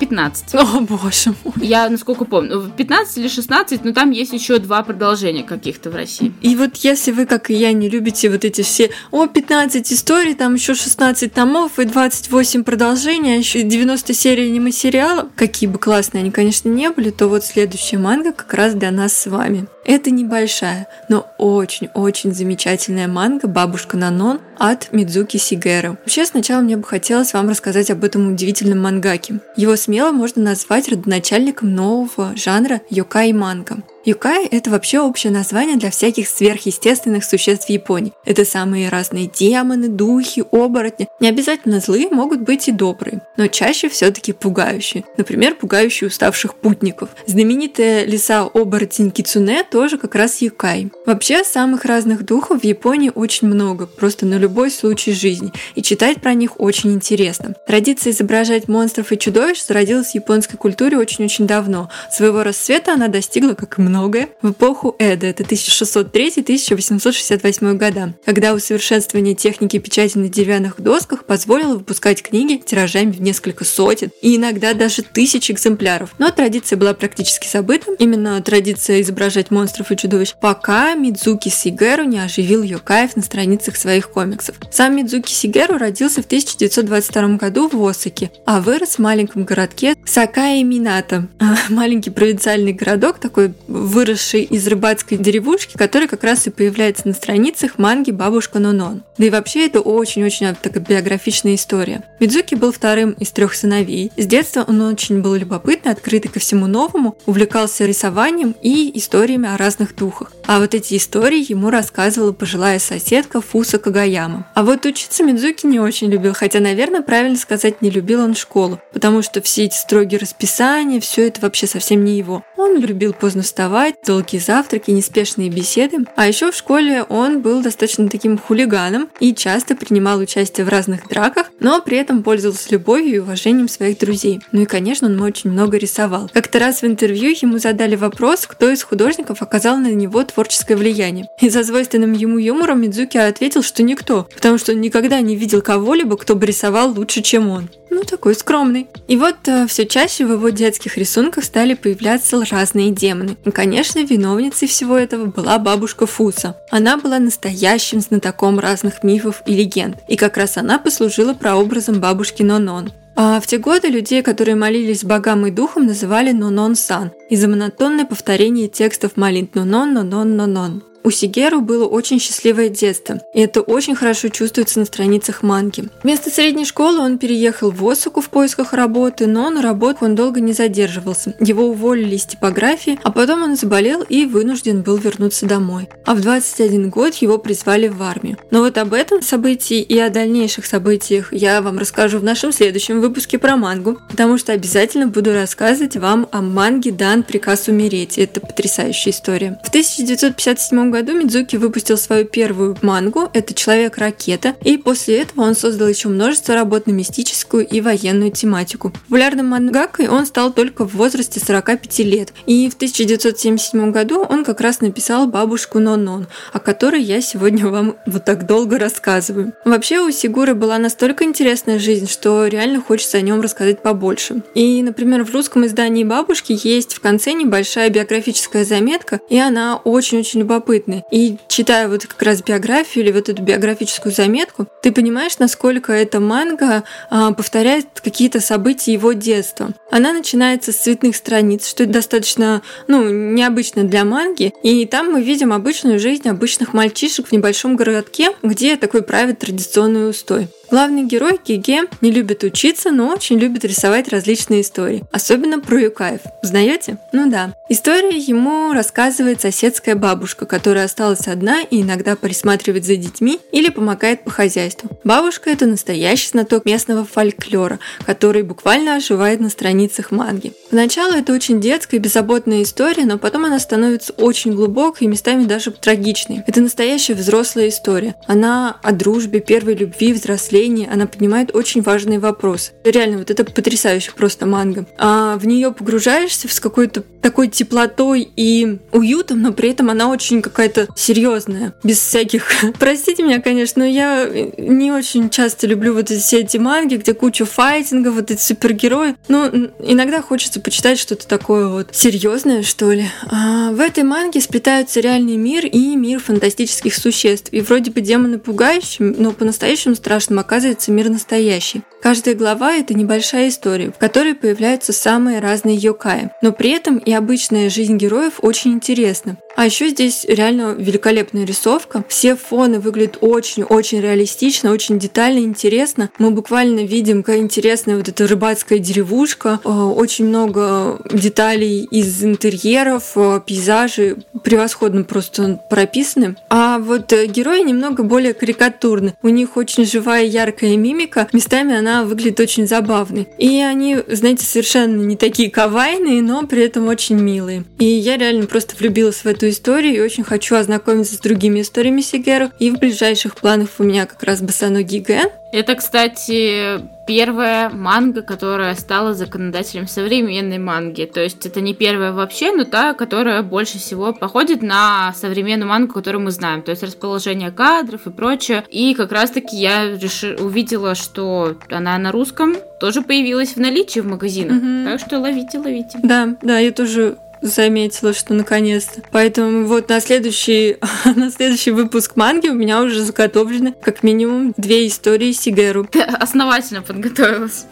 пятнадцать. О, боже мой. Я, насколько помню, пятнадцать или шестнадцать, но там есть еще два продолжения каких-то в России. И вот если вы, как и я, не любите вот эти все, о, пятнадцать историй, там еще шестнадцать томов и двадцать восемь продолжений, а еще девяносто серий аниме-сериала, какие бы классные они, конечно, не были, то вот следующая манга как раз для нас с вами. Это небольшая, но очень-очень замечательная манга «Бабушка Нонон» от Мидзуки Сигэру. Вообще, сначала мне бы хотелось вам рассказать об этом удивительном мангаке. Его смело можно назвать родоначальником нового жанра «Йокай-манга». Юкай – это вообще общее название для всяких сверхъестественных существ в Японии. Это самые разные демоны, духи, оборотни. Не обязательно злые, могут быть и добрые, но чаще все-таки пугающие. Например, пугающие уставших путников. Знаменитая лиса-оборотень кицунэ тоже как раз юкай. Вообще, самых разных духов в Японии очень много, просто на любой случай жизни, и читать про них очень интересно. Традиция изображать монстров и чудовищ зародилась в японской культуре очень-очень давно. Своего расцвета она достигла, как и многое, в эпоху Эда, это тысяча шестьсот третий — тысяча восемьсот шестьдесят восьмой года, когда усовершенствование техники печати на деревянных досках позволило выпускать книги тиражами в несколько сотен и иногда даже тысяч экземпляров. Но традиция была практически забыта, именно традиция изображать монстров и чудовищ, пока Мидзуки Сигэру не оживил юкаев на страницах своих комиксов. Сам Мидзуки Сигэру родился в тысяча девятьсот двадцать втором году в Осаке, а вырос в маленьком городке Сакаэмината. Маленький провинциальный городок, такой выросший из рыбацкой деревушки, которая как раз и появляется на страницах манги «Бабушка Нонон». Да и вообще это очень-очень автобиографичная история. Мидзуки был вторым из трех сыновей. С детства он очень был любопытный, открытый ко всему новому, увлекался рисованием и историями о разных духах. А вот эти истории ему рассказывала пожилая соседка Фуса Кагаяма. А вот учиться Мидзуки не очень любил, хотя, наверное, правильно сказать, не любил он школу, потому что все эти строгие расписания, все это вообще совсем не его. Он любил поздно вставать, долгие завтраки, неспешные беседы. А еще в школе он был достаточно таким хулиганом и часто принимал участие в разных драках, но при этом пользовался любовью и уважением своих друзей. Ну и, конечно, он очень много рисовал. Как-то раз в интервью ему задали вопрос, кто из художников оказал на него творческое влияние. И со свойственным ему юмором Мидзуки ответил, что никто, потому что он никогда не видел кого-либо, кто бы рисовал лучше, чем он. Ну, такой скромный. И вот э, все чаще в его детских рисунках стали появляться разные демоны. И, конечно, виновницей всего этого была бабушка Фуса. Она была настоящим знатоком разных мифов и легенд. И как раз она послужила прообразом бабушки Нонон. А в те годы людей, которые молились богам и духам, называли Нонон-сан из-за монотонного повторения текстов молитв Нонон, Нонон, Нонон. У Сигэру было очень счастливое детство, и это очень хорошо чувствуется на страницах манги. Вместо средней школы он переехал в Осаку в поисках работы, но на работу он долго не задерживался. Его уволили из типографии, а потом он заболел и вынужден был вернуться домой. А в двадцать один год его призвали в армию. Но вот об этом событии и о дальнейших событиях я вам расскажу в нашем следующем выпуске про мангу, потому что обязательно буду рассказывать вам о манге «Дан, приказ умереть». Это потрясающая история. В тысяча девятьсот пятьдесят седьмом году Мидзуки выпустил свою первую мангу, это «Человек-ракета», и после этого он создал еще множество работ на мистическую и военную тематику. Популярным мангакой он стал только в возрасте сорока пяти лет, и в тысяча девятьсот семьдесят седьмом году он как раз написал «Бабушку Нонон», о которой я сегодня вам вот так долго рассказываю. Вообще у Сигуры была настолько интересная жизнь, что реально хочется о нем рассказать побольше. И, например, в русском издании «Бабушки» есть в конце небольшая биографическая заметка, и она очень-очень любопытная. И читая вот как раз биографию или вот эту биографическую заметку, ты понимаешь, насколько эта манга а, повторяет какие-то события его детства. Она начинается с цветных страниц, что достаточно, ну, необычно для манги. И там мы видим обычную жизнь обычных мальчишек в небольшом городке, где такой правит традиционный устой. Главный герой Гиге не любит учиться, но очень любит рисовать различные истории, особенно про юкаев. Узнаете? Ну да. История ему рассказывает соседская бабушка, которая осталась одна и иногда присматривает за детьми или помогает по хозяйству. Бабушка – это настоящий знаток местного фольклора, который буквально оживает на страницах манги. Поначалу это очень детская и беззаботная история, но потом она становится очень глубокой и местами даже трагичной. Это настоящая взрослая история. Она о дружбе, первой любви, взрослее, мышлении, она поднимает очень важные вопросы. Реально, вот это потрясающе просто манга. А в нее погружаешься с какой-то такой теплотой и уютом, но при этом она очень какая-то серьезная, без всяких... Простите меня, конечно, но я не очень часто люблю вот все эти манги, где куча файтингов, вот эти супергерои. Но иногда хочется почитать что-то такое вот серьезное, что ли. А в этой манге сплетаются реальный мир и мир фантастических существ. И вроде бы демоны пугающим, но по-настоящему страшным оказывается мир настоящий. Каждая глава — это небольшая история, в которой появляются самые разные йокаи. Но при этом и обычная жизнь героев очень интересна. А еще здесь реально великолепная рисовка. Все фоны выглядят очень-очень реалистично, очень детально, интересно. Мы буквально видим, какая интересная вот эта рыбацкая деревушка, очень много деталей из интерьеров, пейзажи превосходно просто прописаны. А вот герои немного более карикатурны. У них очень живая, яркая мимика. Местами она выглядит очень забавной. И они, знаете, совершенно не такие кавайные, но при этом очень милые. И я реально просто влюбилась в эту историю и очень хочу ознакомиться с другими историями Сигэру. И в ближайших планах у меня как раз Босоногий Ген. Это, кстати, первая манга, которая стала законодателем современной манги. То есть это не первая вообще, но та, которая больше всего походит на современную мангу, которую мы знаем. То есть расположение кадров и прочее. И как раз-таки я реши... увидела, что она на русском тоже появилась в наличии в магазинах. Mm-hmm. Так что ловите, ловите. Да, да, я тоже... заметила, что наконец-то. Поэтому вот на следующий, на следующий выпуск манги у меня уже заготовлены как минимум две истории Сигэру. Ты основательно подготовилась.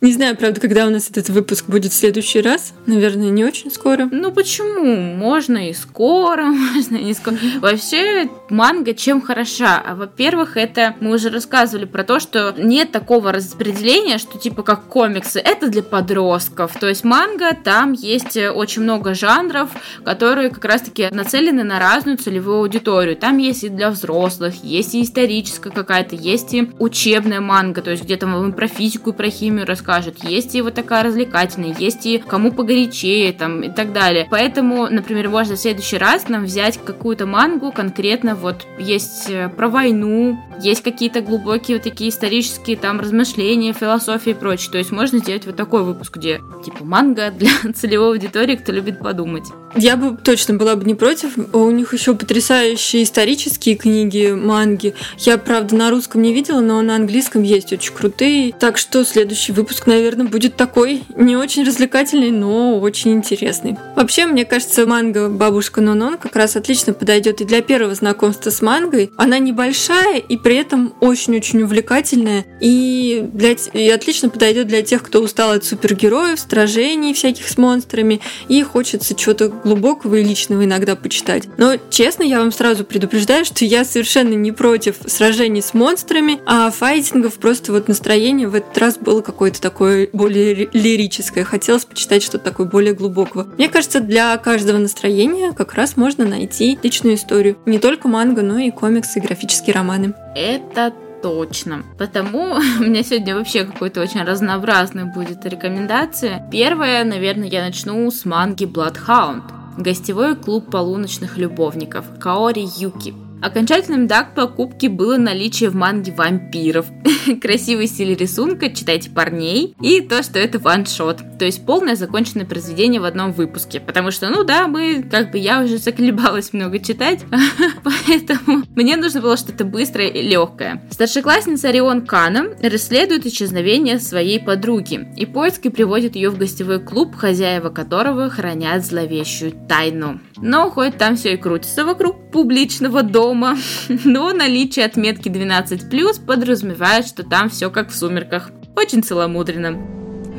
Не знаю, правда, когда у нас этот выпуск будет в следующий раз. Наверное, не очень скоро. Ну почему? Можно и скоро, можно и не скоро. Вообще, манга чем хороша? А, во-первых, это мы уже рассказывали про то, что нет такого распределения, что типа как комиксы. Это для подростков. То есть манга, там есть очень много жанров, которые как раз-таки нацелены на разную целевую аудиторию. Там есть и для взрослых, есть и историческая какая-то, есть и учебная манга, то есть где-то вам про физику и про химию расскажут, есть и вот такая развлекательная, есть и кому погорячее там и так далее. Поэтому, например, можно в следующий раз нам взять какую-то мангу конкретно, вот есть про войну, есть какие-то глубокие вот такие исторические там размышления, философии и прочее. То есть можно сделать вот такой выпуск, где типа манга для целевой аудитории, кто любит подумать. Я бы точно была бы не против. У них еще потрясающие исторические книги, манги. Я, правда, на русском не видела, но на английском есть очень крутые. Так что следующий выпуск, наверное, будет такой не очень развлекательный, но очень интересный. Вообще, мне кажется, манга «Бабушка Нонон» как раз отлично подойдет и для первого знакомства с мангой. Она небольшая и при этом очень-очень увлекательная. И, для... и отлично подойдет для тех, кто устал от супергероев, сражений всяких с монстрами и хочется чего-то глубокого и личного иногда почитать. Но, честно, я вам сразу предупреждаю, что я совершенно не против сражений с монстрами, а файтингов просто вот настроение в этот раз было какое-то такое более лирическое. Хотелось почитать что-то такое более глубокого. Мне кажется, для каждого настроения как раз можно найти личную историю. Не только манго, но и комиксы, и графические романы. Это точно. Потому у меня сегодня вообще какой-то очень разнообразный будет рекомендация. Первое, наверное, я начну с манги Bloodhound. Гостевой клуб полуночных любовников. Каори Юки. Окончательным дак покупки было наличие в манге вампиров. Красивый стиль рисунка, читайте парней. И то, что это ваншот. То есть полное законченное произведение в одном выпуске. Потому что, ну да, мы, как бы я уже заколебалась много читать. Поэтому мне нужно было что-то быстрое и легкое. Старшеклассница Рион Кана расследует исчезновение своей подруги. И поиски приводят ее в гостевой клуб, хозяева которого хранят зловещую тайну. Но хоть там все и крутится вокруг публичного дома, но наличие отметки двенадцать плюс подразумевает, что там все как в сумерках. Очень целомудренно.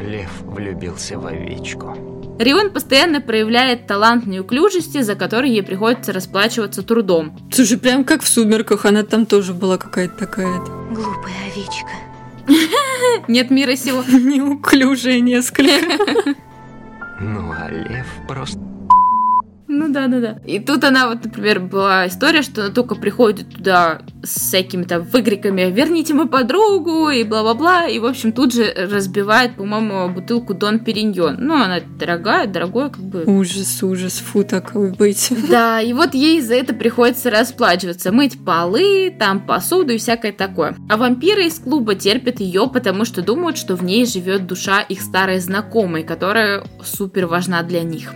Лев влюбился в овечку. Рион постоянно проявляет талант неуклюжести, за который ей приходится расплачиваться трудом. Слушай, прям как в сумерках, она там тоже была какая-то такая. Глупая овечка. Нет мира сего. Неуклюжие несколько. Ну а лев просто... Ну да, да, да. И тут она, вот, например, была история, что она только приходит туда с какими-то выкриками «Верните мою подругу!» и бла-бла-бла. И, в общем, тут же разбивает, по-моему, бутылку Дон Периньон. Ну, она дорогая, дорогой, как бы... Ужас, ужас, фу, так быть. Да, и вот ей за это приходится расплачиваться. Мыть полы, там, посуду и всякое такое. А вампиры из клуба терпят ее, потому что думают, что в ней живет душа их старой знакомой, которая супер важна для них.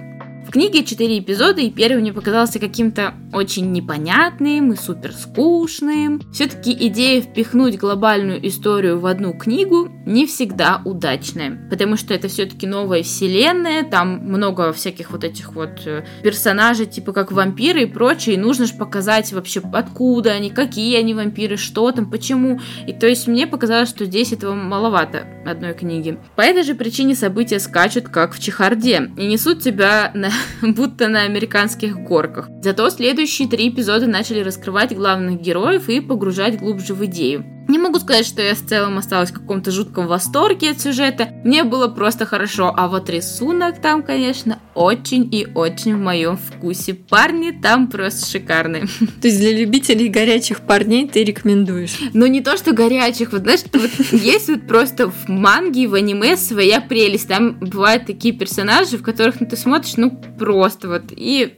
В книге четыре эпизода, и первый мне показался каким-то очень непонятным и супер скучным. Все-таки идея впихнуть глобальную историю в одну книгу не всегда удачная, потому что это все-таки новая вселенная, там много всяких вот этих вот персонажей, типа как вампиры и прочее, и нужно же показать вообще откуда они, какие они вампиры, что там, почему. И то есть мне показалось, что здесь этого маловато одной книги. По этой же причине события скачут как в чехарде и несут тебя на будто на американских горках. Зато следующие три эпизода начали раскрывать главных героев и погружать глубже в идею. Не могу сказать, что я в целом осталась в каком-то жутком восторге от сюжета. Мне было просто хорошо. А вот рисунок там, конечно, очень и очень в моем вкусе. Парни там просто шикарные. То есть для любителей горячих парней ты рекомендуешь? Ну не то, что горячих. Вот знаешь, вот есть вот просто в манге, в аниме своя прелесть. Там бывают такие персонажи, в которых ну, ты смотришь, ну просто вот и...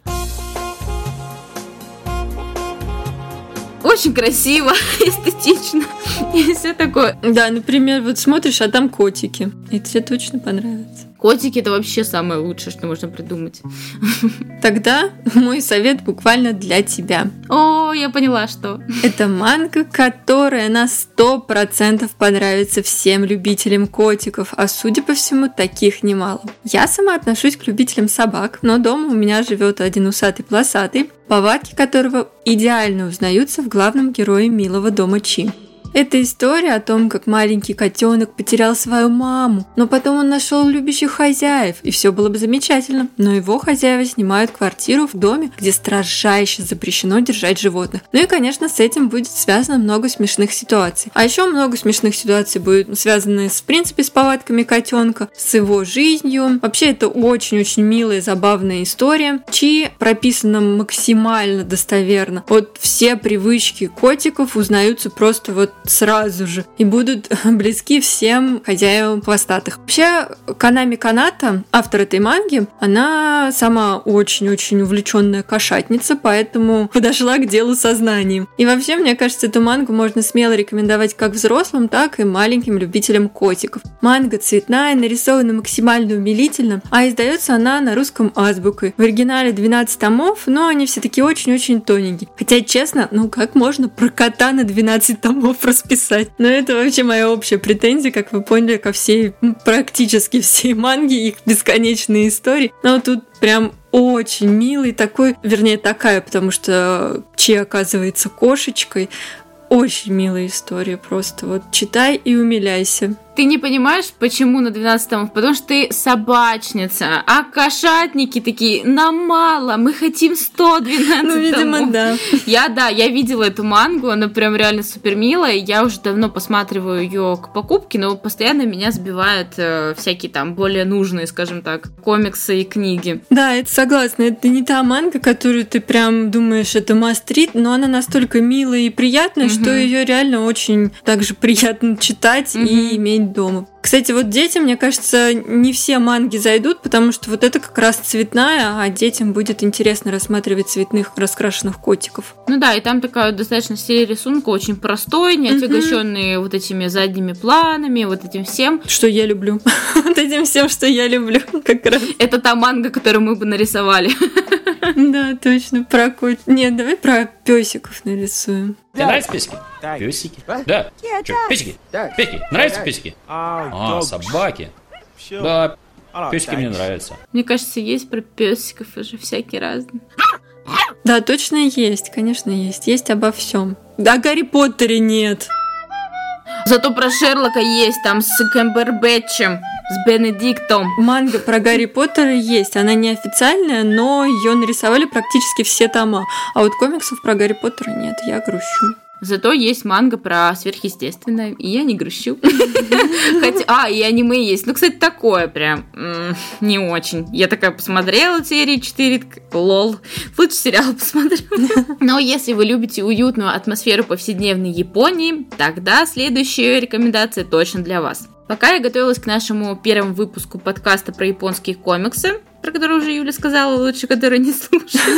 Очень красиво, эстетично и все такое. Да, например, вот смотришь, а там котики. И тебе точно понравится. Котики — это вообще самое лучшее, что можно придумать. Тогда мой совет буквально для тебя. О, я поняла, что... Это манга, которая на сто процентов понравится всем любителям котиков, а, судя по всему, таких немало. Я сама отношусь к любителям собак, но дома у меня живет один усатый-полосатый, повадки которого идеально узнаются в главном герое милого дома Чи. Это история о том, как маленький котенок потерял свою маму, но потом он нашел любящих хозяев, и все было бы замечательно, но его хозяева снимают квартиру в доме, где строжайше запрещено держать животных. Ну и, конечно, с этим будет связано много смешных ситуаций. А еще много смешных ситуаций будет связаны, в принципе, с повадками котенка, с его жизнью. Вообще, это очень-очень милая и забавная история, Чи прописана максимально достоверно. Вот все привычки котиков узнаются просто вот сразу же и будут близки всем хозяевам хвостатых. Вообще, Канами Каната, автор этой манги, она сама очень-очень увлеченная кошатница, поэтому подошла к делу сознанием. И вообще, мне кажется, эту мангу можно смело рекомендовать как взрослым, так и маленьким любителям котиков. Манга цветная, нарисована максимально умилительно, а издается она на русском азбукой. В оригинале двенадцать томов, но они все такие очень-очень тоненькие. Хотя, честно, ну как можно про кота на двенадцать томов расписать. Но это вообще моя общая претензия, как вы поняли, ко всей, практически всей манге, их бесконечные истории. Но тут прям очень милый такой, вернее такая, потому что Чи оказывается кошечкой. Очень милая история просто. Вот читай и умиляйся. Ты не понимаешь, почему на двенадцать томов? Потому что ты собачница, а кошатники такие, нам мало, мы хотим сто двенадцать томов. Ну, видимо, да. Я, да, я видела эту мангу, она прям реально супер милая, я уже давно посматриваю ее к покупке, но постоянно меня сбивают э, всякие там более нужные, скажем так, комиксы и книги. Да, это согласна, это не та манга, которую ты прям думаешь, это must-read, но она настолько милая и приятная, угу. что ее реально очень также приятно читать угу. и иметь дома. Кстати, вот детям, мне кажется, не все манги зайдут, потому что вот это как раз цветная, а детям будет интересно рассматривать цветных раскрашенных котиков. Ну да, и там такая достаточно стиль рисунка, очень простой, не отягощенный вот этими задними планами, вот этим всем. Что я люблю. Вот этим всем, что я люблю. Как раз. Это та манга, которую мы бы нарисовали. Да, точно, про кот. Нет, давай про пёсиков нарисуем. Тебе нравятся пёсики? Пёсики? Да. Чё, пёсики? Пёсики? Нравятся пёсики? А, собаки. Да, пёсики мне нравятся. Мне кажется, есть про пёсиков уже всякие разные. Да, точно есть, конечно, есть. Есть обо всем. Да, Гарри Поттере нет. Зато про Шерлока есть, там с Камбербэтчем. С Бенедиктом. Манга про Гарри Поттера есть. Она неофициальная, но ее нарисовали практически все тома. А вот комиксов про Гарри Поттера нет. Я грущу. Зато есть манга про сверхъестественное, и я не грущу. Хотя, а, и аниме есть. Ну, кстати, такое прям не очень. Я такая посмотрела серии четыре, лол. Лучше сериал посмотрела. Но если вы любите уютную атмосферу повседневной Японии, тогда следующая рекомендация точно для вас. Пока я готовилась к нашему первому выпуску подкаста про японские комиксы, про который уже Юля сказала, лучше который не слушала,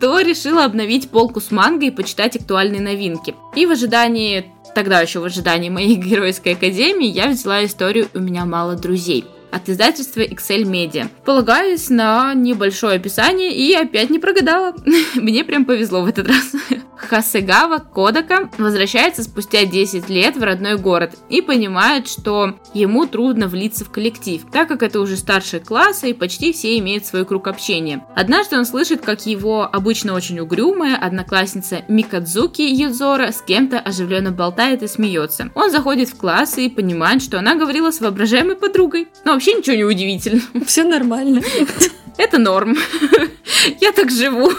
то решила обновить полку с мангой и почитать актуальные новинки. И в ожидании, тогда еще в ожидании моей геройской академии, я взяла историю «У меня мало друзей» от издательства икс эль Media. Полагаясь на небольшое описание, и опять не прогадала. Мне прям повезло в этот раз. Хасегава Кодака возвращается спустя десять лет в родной город и понимает, что ему трудно влиться в коллектив, так как это уже старшие классы и почти все имеют свой круг общения. Однажды он слышит, как его обычно очень угрюмая одноклассница Микадзуки Юдзора с кем-то оживленно болтает и смеется. Он заходит в класс и понимает, что она говорила с воображаемой подругой. Но вообще ничего не удивительно. Все нормально. Это норм. Я так живу.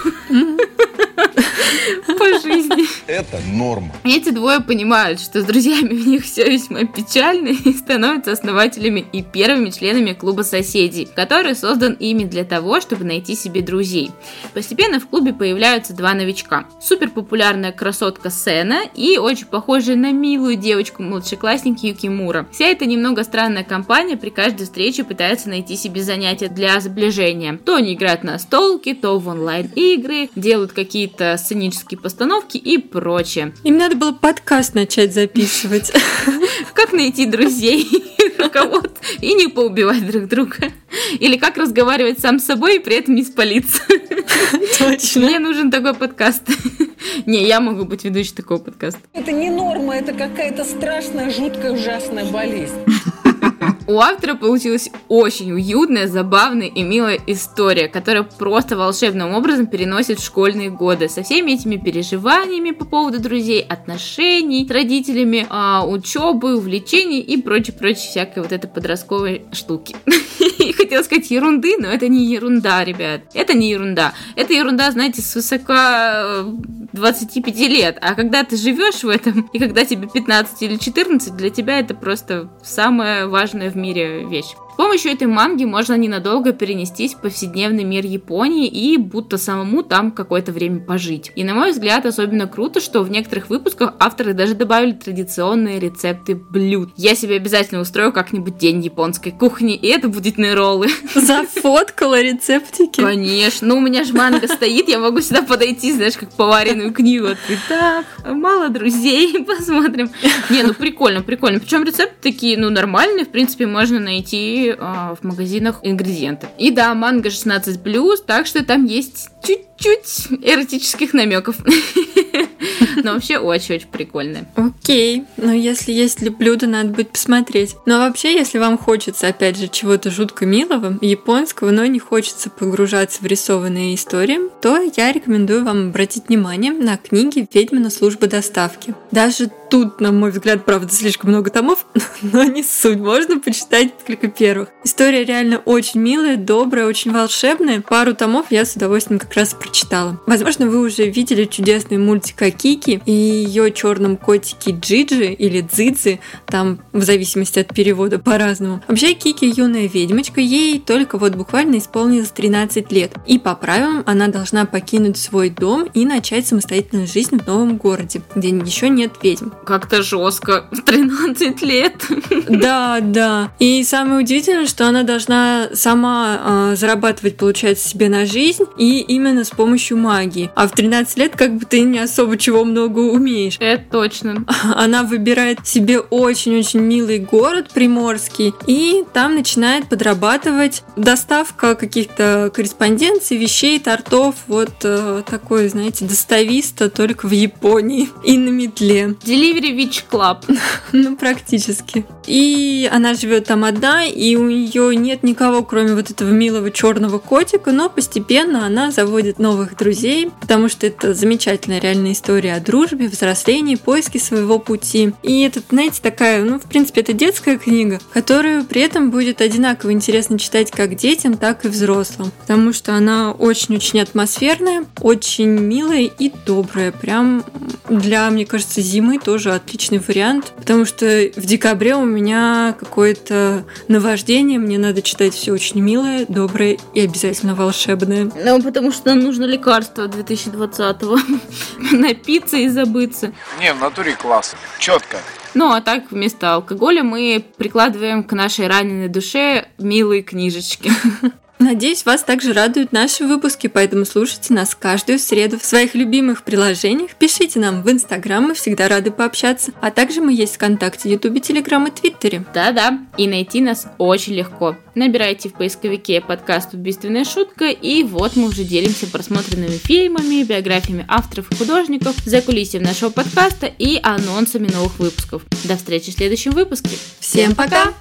По жизни. Это норма. Эти двое понимают, что с друзьями у них все весьма печально, и становятся основателями и первыми членами клуба соседей, который создан ими для того, чтобы найти себе друзей. Постепенно в клубе появляются два новичка. Суперпопулярная красотка Сена и очень похожая на милую девочку-младшеклассника Юкимура. Вся эта немного странная компания при каждой встрече пытается найти себе занятия для сближения. То они играют на столке, то в онлайн-игры, делают какие-то сценические постановки и прочее. Им надо было подкаст начать записывать. Как найти друзей, кого-то и не поубивать друг друга. Или как разговаривать сам с собой и при этом не спалиться. Точно. Мне нужен такой подкаст. Не, я могу быть ведущей такого подкаста. Это не норма, это какая-то страшная, жуткая, ужасная болезнь. У автора получилась очень уютная, забавная и милая история, которая просто волшебным образом переносит в школьные годы со всеми этими переживаниями по поводу друзей, отношений с родителями, учебы, увлечений и прочей-прочей всякой вот этой подростковой штуки. И хотела сказать ерунды, но это не ерунда, ребят. Это не ерунда. Это ерунда, знаете, с высока двадцати пяти лет. А когда ты живешь в этом, и когда тебе пятнадцать или четырнадцать, для тебя это просто самое важное в мире вещь. С помощью этой манги можно ненадолго перенестись в повседневный мир Японии и будто самому там какое-то время пожить. И на мой взгляд особенно круто, что в некоторых выпусках авторы даже добавили традиционные рецепты блюд. Я себе обязательно устрою как-нибудь день японской кухни, и это будет нейроллы. Зафоткала рецептики? Конечно, ну у меня же манга стоит, я могу сюда подойти, знаешь, как поваренную книгу. Так, мало друзей, посмотрим. Не, ну прикольно, прикольно. Причем рецепты такие, ну нормальные, в принципе, можно найти в магазинах ингредиенты. И да, манга шестнадцать плюс, так что там есть чуть-чуть эротических намеков. Но вообще очень-очень прикольно. Окей, но если есть ли блюдо, надо будет посмотреть. Но вообще, если вам хочется, опять же, чего-то жутко милого, японского, но не хочется погружаться в рисованные истории, то я рекомендую вам обратить внимание на книги «Ведьмина служба доставки». Даже тут, на мой взгляд, правда, слишком много томов, но не суть, можно почитать только первых. История реально очень милая, добрая, очень волшебная. Пару томов я с удовольствием как раз прочитала. Возможно, вы уже видели чудесный мультик о Кики и ее черном котике Джиджи или Дзидзи, там в зависимости от перевода по-разному. Вообще Кики юная ведьмочка, ей только вот буквально исполнилось тринадцать лет, и по правилам она должна покинуть свой дом и начать самостоятельную жизнь в новом городе, где еще нет ведьм. Как-то жестко, тринадцать лет. Да, да. И самое удивительное, что она должна сама э, зарабатывать, получается, себе на жизнь, и именно с помощью магии. А в тринадцать лет как бы ты не особо чего много умеешь. Это точно. Она выбирает себе очень-очень милый город приморский, и там начинает подрабатывать доставка каких-то корреспонденций, вещей, тортов, вот э, такой, знаете, достависта, только в Японии и на метле. Delivery Witch Club. Ну, практически. И она живет там одна, и у нее нет никого, кроме вот этого милого черного котика, но постепенно она заводит новых друзей, потому что это замечательная реальная история о дружбе, взрослении, поиске своего пути. И это, знаете, такая, ну, в принципе, это детская книга, которую при этом будет одинаково интересно читать как детям, так и взрослым, потому что она очень-очень атмосферная, очень милая и добрая. Прям для, мне кажется, зимы тоже отличный вариант, потому что в декабре у меня какое-то наваждение, мне надо читать все очень милое, доброе и обязательно волшебное. Ну, потому что нам нужно лекарство две тысячи двадцатого. Напиться и забыться. Не, в натуре класс. Четко. Ну, а так вместо алкоголя мы прикладываем к нашей раненой душе милые книжечки. Надеюсь, вас также радуют наши выпуски, поэтому слушайте нас каждую среду в своих любимых приложениях, пишите нам в Инстаграм, мы всегда рады пообщаться, а также мы есть в ВКонтакте, Ютубе, Телеграм и Твиттере. Да-да, и найти нас очень легко. Набирайте в поисковике подкаст «Убийственная шутка», и вот мы уже делимся просмотренными фильмами, биографиями авторов и художников, закулисьем нашего подкаста и анонсами новых выпусков. До встречи в следующем выпуске. Всем пока!